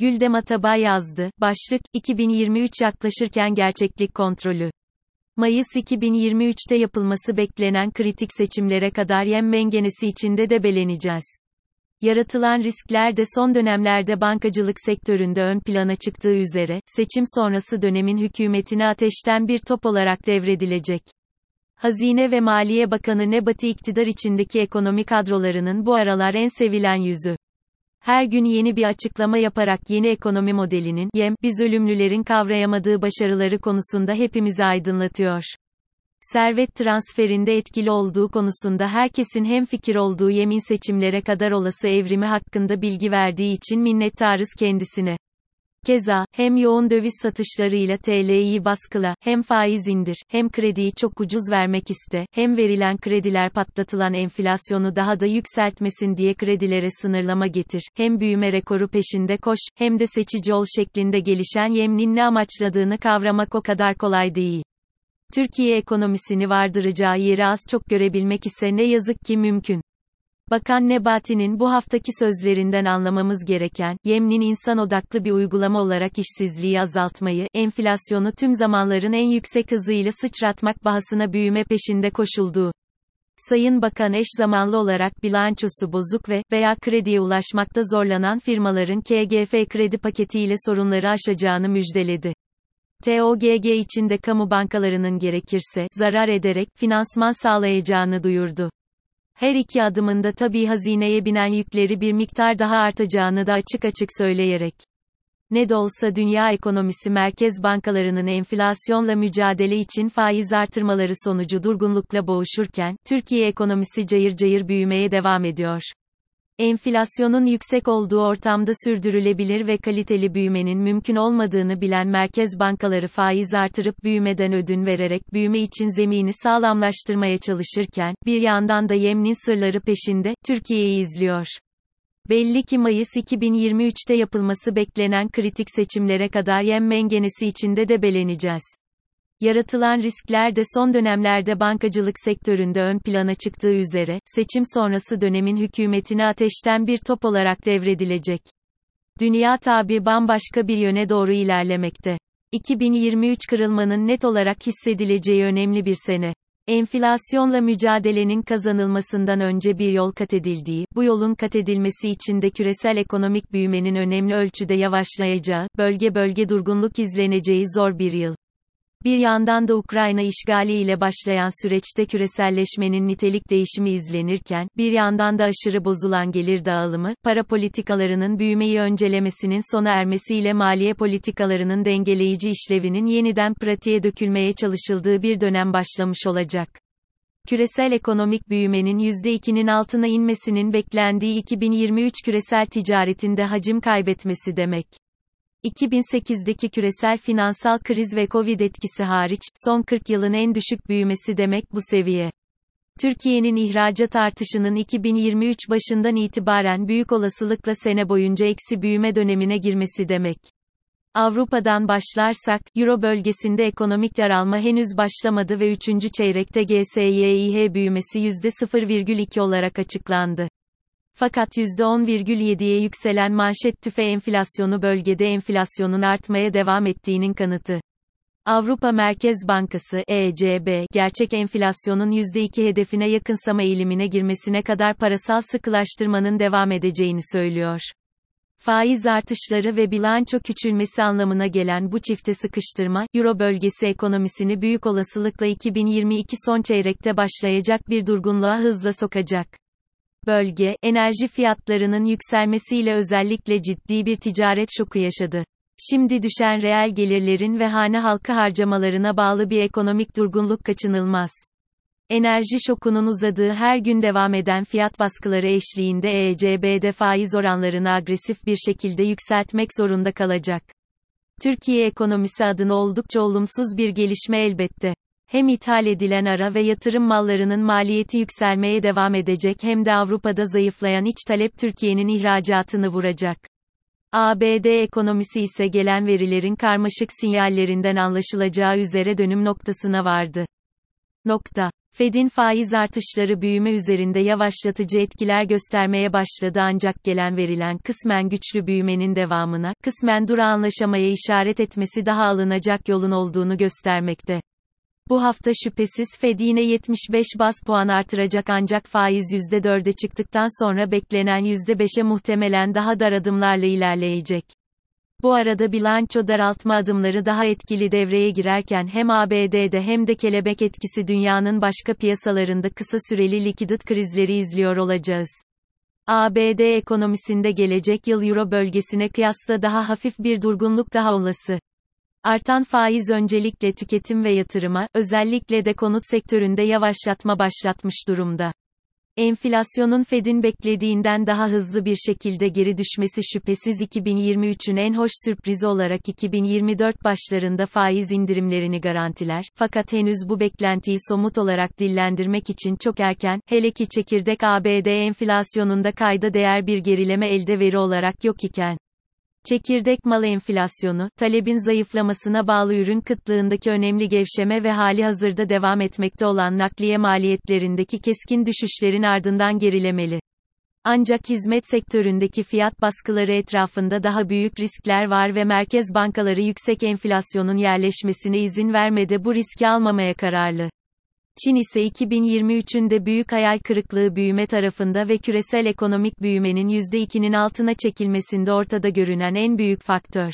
Güldem Atabay yazdı. Başlık, 2023 yaklaşırken gerçeklik kontrolü. Mayıs 2023'te yapılması beklenen kritik seçimlere kadar YEM mengenesi içinde debeleneceğiz. Yaratılan riskler de son dönemlerde bankacılık sektöründe ön plana çıktığı üzere, seçim sonrası dönemin hükümetine ateşten bir top olarak devredilecek. Hazine ve Maliye Bakanı Nebati iktidar içindeki ekonomi kadrolarının bu aralar en sevilen yüzü. Her gün yeni bir açıklama yaparak yeni ekonomi modelinin, YEM, biz ölümlülerin kavrayamadığı başarıları konusunda hepimizi aydınlatıyor. Servet transferinde etkili olduğu konusunda herkesin hemfikir olduğu YEM'in seçimlere kadar olası evrimi hakkında bilgi verdiği için minnettarız kendisine. Keza, hem yoğun döviz satışlarıyla TL'yi baskıla, hem faiz indir, hem krediyi çok ucuz vermek iste, hem verilen krediler patlatılan enflasyonu daha da yükseltmesin diye kredilere sınırlama getir, hem büyüme rekoru peşinde koş, hem de seçici ol şeklinde gelişen YEM'nin ne amaçladığını kavramak o kadar kolay değil. Türkiye ekonomisini vardıracağı yeri az çok görebilmek ise ne yazık ki mümkün. Bakan Nebati'nin bu haftaki sözlerinden anlamamız gereken, YEM'nin insan odaklı bir uygulama olarak işsizliği azaltmayı, enflasyonu tüm zamanların en yüksek hızıyla sıçratmak bahasına büyüme peşinde koşulduğu. Sayın Bakan eş zamanlı olarak bilançosu bozuk veya krediye ulaşmakta zorlanan firmaların KGF kredi paketiyle sorunları aşacağını müjdeledi. TOGG için de kamu bankalarının gerekirse, zarar ederek, finansman sağlayacağını duyurdu. Her iki adımında tabii hazineye binen yükleri bir miktar daha artacağını da açık açık söyleyerek. Ne de olsa dünya ekonomisi merkez bankalarının enflasyonla mücadele için faiz artırmaları sonucu durgunlukla boğuşurken, Türkiye ekonomisi cayır cayır büyümeye devam ediyor. Enflasyonun yüksek olduğu ortamda sürdürülebilir ve kaliteli büyümenin mümkün olmadığını bilen merkez bankaları faiz artırıp büyümeden ödün vererek büyüme için zemini sağlamlaştırmaya çalışırken, bir yandan da YEM'nin sırları peşinde, Türkiye'yi izliyor. Belli ki Mayıs 2023'te yapılması beklenen kritik seçimlere kadar YEM mengenesi içinde debeleneceğiz. Yaratılan riskler de son dönemlerde bankacılık sektöründe ön plana çıktığı üzere, seçim sonrası dönemin hükümetine ateşten bir top olarak devredilecek. Dünya tabii bambaşka bir yöne doğru ilerlemekte. 2023 kırılmanın net olarak hissedileceği önemli bir sene. Enflasyonla mücadelenin kazanılmasından önce bir yol katedildiği, bu yolun katedilmesi için de küresel ekonomik büyümenin önemli ölçüde yavaşlayacağı, bölge bölge durgunluk izleneceği zor bir yıl. Bir yandan da Ukrayna işgali ile başlayan süreçte küreselleşmenin nitelik değişimi izlenirken, bir yandan da aşırı bozulan gelir dağılımı, para politikalarının büyümeyi öncelemesinin sona ermesiyle maliye politikalarının dengeleyici işlevinin yeniden pratiğe dökülmeye çalışıldığı bir dönem başlamış olacak. Küresel ekonomik büyümenin %2'nin altına inmesinin beklendiği 2023 küresel ticaretinde hacim kaybetmesi demek. 2008'deki küresel finansal kriz ve Covid etkisi hariç, son 40 yılın en düşük büyümesi demek bu seviye. Türkiye'nin ihracat artışının 2023 başından itibaren büyük olasılıkla sene boyunca eksi büyüme dönemine girmesi demek. Avrupa'dan başlarsak, Euro bölgesinde ekonomik daralma henüz başlamadı ve 3. çeyrekte GSYİH büyümesi %0,2 olarak açıklandı. Fakat %10,7'ye yükselen manşet TÜFE enflasyonu bölgede enflasyonun artmaya devam ettiğinin kanıtı. Avrupa Merkez Bankası (ECB) gerçek enflasyonun %2 hedefine yakınsama eğilimine girmesine kadar parasal sıkılaştırmanın devam edeceğini söylüyor. Faiz artışları ve bilanço küçülmesi anlamına gelen bu çifte sıkıştırma, Euro bölgesi ekonomisini büyük olasılıkla 2022 son çeyrekte başlayacak bir durgunluğa hızla sokacak. Bölge, enerji fiyatlarının yükselmesiyle özellikle ciddi bir ticaret şoku yaşadı. Şimdi düşen reel gelirlerin ve hane halkı harcamalarına bağlı bir ekonomik durgunluk kaçınılmaz. Enerji şokunun uzadığı her gün devam eden fiyat baskıları eşliğinde ECB'de faiz oranlarını agresif bir şekilde yükseltmek zorunda kalacak. Türkiye ekonomisi adına oldukça olumsuz bir gelişme elbette. Hem ithal edilen ara ve yatırım mallarının maliyeti yükselmeye devam edecek hem de Avrupa'da zayıflayan iç talep Türkiye'nin ihracatını vuracak. ABD ekonomisi ise gelen verilerin karmaşık sinyallerinden anlaşılacağı üzere dönüm noktasına vardı. Fed'in faiz artışları büyüme üzerinde yavaşlatıcı etkiler göstermeye başladı ancak gelen verilen kısmen güçlü büyümenin devamına, kısmen durağanlaşmaya işaret etmesi daha alınacak yolun olduğunu göstermekte. Bu hafta şüphesiz Fed yine 75 baz puan artıracak ancak faiz %4'e çıktıktan sonra beklenen %5'e muhtemelen daha dar adımlarla ilerleyecek. Bu arada bilanço daraltma adımları daha etkili devreye girerken hem ABD'de hem de kelebek etkisi dünyanın başka piyasalarında kısa süreli likidit krizleri izliyor olacağız. ABD ekonomisinde gelecek yıl Euro bölgesine kıyasla daha hafif bir durgunluk daha olası. Artan faiz öncelikle tüketim ve yatırıma, özellikle de konut sektöründe yavaşlatma başlatmış durumda. Enflasyonun Fed'in beklediğinden daha hızlı bir şekilde geri düşmesi şüphesiz 2023'ün en hoş sürprizi olarak 2024 başlarında faiz indirimlerini garantiler, fakat henüz bu beklentiyi somut olarak dillendirmek için çok erken, hele ki çekirdek ABD enflasyonunda kayda değer bir gerileme elde veri olarak yok iken. Çekirdek mal enflasyonu, talebin zayıflamasına bağlı ürün kıtlığındaki önemli gevşeme ve halihazırda devam etmekte olan nakliye maliyetlerindeki keskin düşüşlerin ardından gerilemeli. Ancak hizmet sektöründeki fiyat baskıları etrafında daha büyük riskler var ve merkez bankaları yüksek enflasyonun yerleşmesine izin vermede bu riski almamaya kararlı. Çin ise 2023'ün de büyük hayal kırıklığı büyüme tarafında ve küresel ekonomik büyümenin %2'nin altına çekilmesinde ortada görünen en büyük faktör.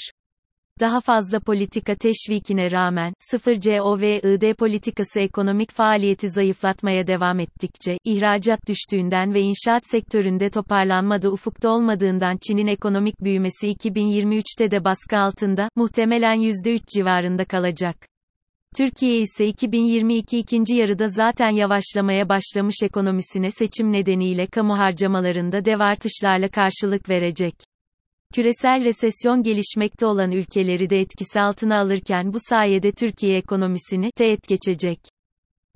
Daha fazla politika teşvikine rağmen, 0 COVID politikası ekonomik faaliyeti zayıflatmaya devam ettikçe, ihracat düştüğünden ve inşaat sektöründe toparlanma da ufukta olmadığından Çin'in ekonomik büyümesi 2023'te de baskı altında, muhtemelen %3 civarında kalacak. Türkiye ise 2022 ikinci yarıda zaten yavaşlamaya başlamış ekonomisine seçim nedeniyle kamu harcamalarında dev artışlarla karşılık verecek. Küresel resesyon gelişmekte olan ülkeleri de etkisi altına alırken bu sayede Türkiye ekonomisini teğet geçecek.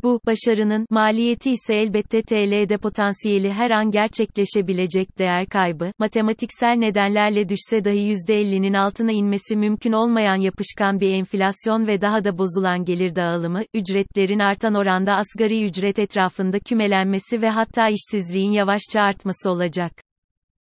Bu başarının maliyeti ise elbette TL'de potansiyeli her an gerçekleşebilecek değer kaybı, matematiksel nedenlerle düşse dahi %50'nin altına inmesi mümkün olmayan yapışkan bir enflasyon ve daha da bozulan gelir dağılımı, ücretlerin artan oranda asgari ücret etrafında kümelenmesi ve hatta işsizliğin yavaşça artması olacak.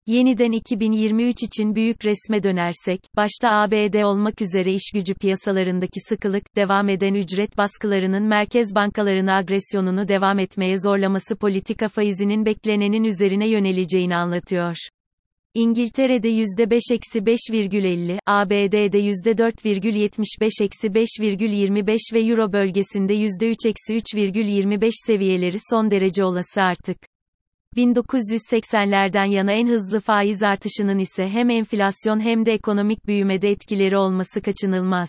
Yeniden 2023 için büyük resme dönersek, başta ABD olmak üzere işgücü piyasalarındaki sıkılık, devam eden ücret baskılarının merkez bankalarına agresyonunu devam etmeye zorlaması politika faizinin beklenenin üzerine yöneleceğini anlatıyor. İngiltere'de %5-5,50, ABD'de %4,75-5,25 ve Euro bölgesinde %3-3,25 seviyeleri son derece olası artık. 1980'lerden yana en hızlı faiz artışının ise hem enflasyon hem de ekonomik büyümede etkileri olması kaçınılmaz.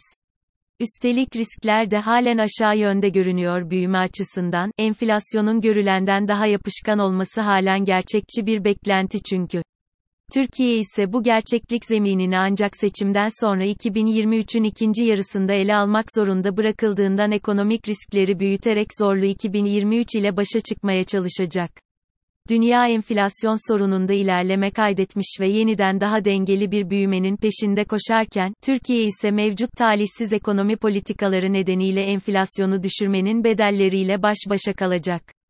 Üstelik riskler de halen aşağı yönde görünüyor büyüme açısından, enflasyonun görülenden daha yapışkan olması halen gerçekçi bir beklenti çünkü. Türkiye ise bu gerçeklik zeminini ancak seçimden sonra 2023'ün ikinci yarısında ele almak zorunda bırakıldığından ekonomik riskleri büyüterek zorlu 2023 ile başa çıkmaya çalışacak. Dünya enflasyon sorununda ilerleme kaydetmiş ve yeniden daha dengeli bir büyümenin peşinde koşarken, Türkiye ise mevcut talihsiz ekonomi politikaları nedeniyle enflasyonu düşürmenin bedelleriyle baş başa kalacak.